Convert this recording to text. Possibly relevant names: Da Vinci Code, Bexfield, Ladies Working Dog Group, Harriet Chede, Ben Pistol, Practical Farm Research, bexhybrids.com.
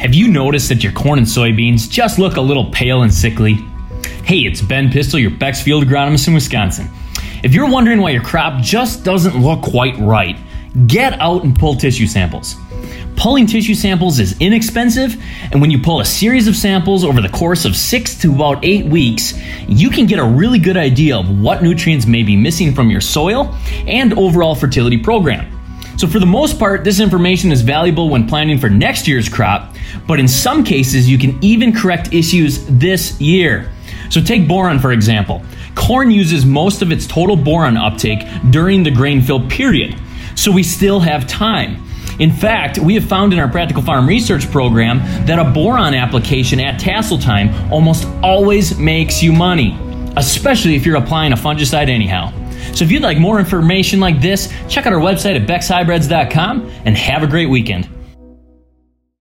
Have you noticed that your corn and soybeans just look a little pale and sickly? Hey, it's Ben Pistol, your Bexfield agronomist in Wisconsin. If you're wondering why your crop just doesn't look quite right, get out and pull tissue samples. Pulling tissue samples is inexpensive, and when you pull a series of samples over the course of 6 to about 8 weeks, you can get a really good idea of what nutrients may be missing from your soil and overall fertility program. So for the most part, this information is valuable when planning for next year's crop, but in some cases, you can even correct issues this year. So take boron, for example. Corn uses most of its total boron uptake during the grain fill period, so we still have time. In fact, we have found in our Practical Farm Research program that a boron application at tassel time almost always makes you money, especially if you're applying a fungicide anyhow. So if you'd like more information like this, check out our website at bexhybrids.com and have a great weekend.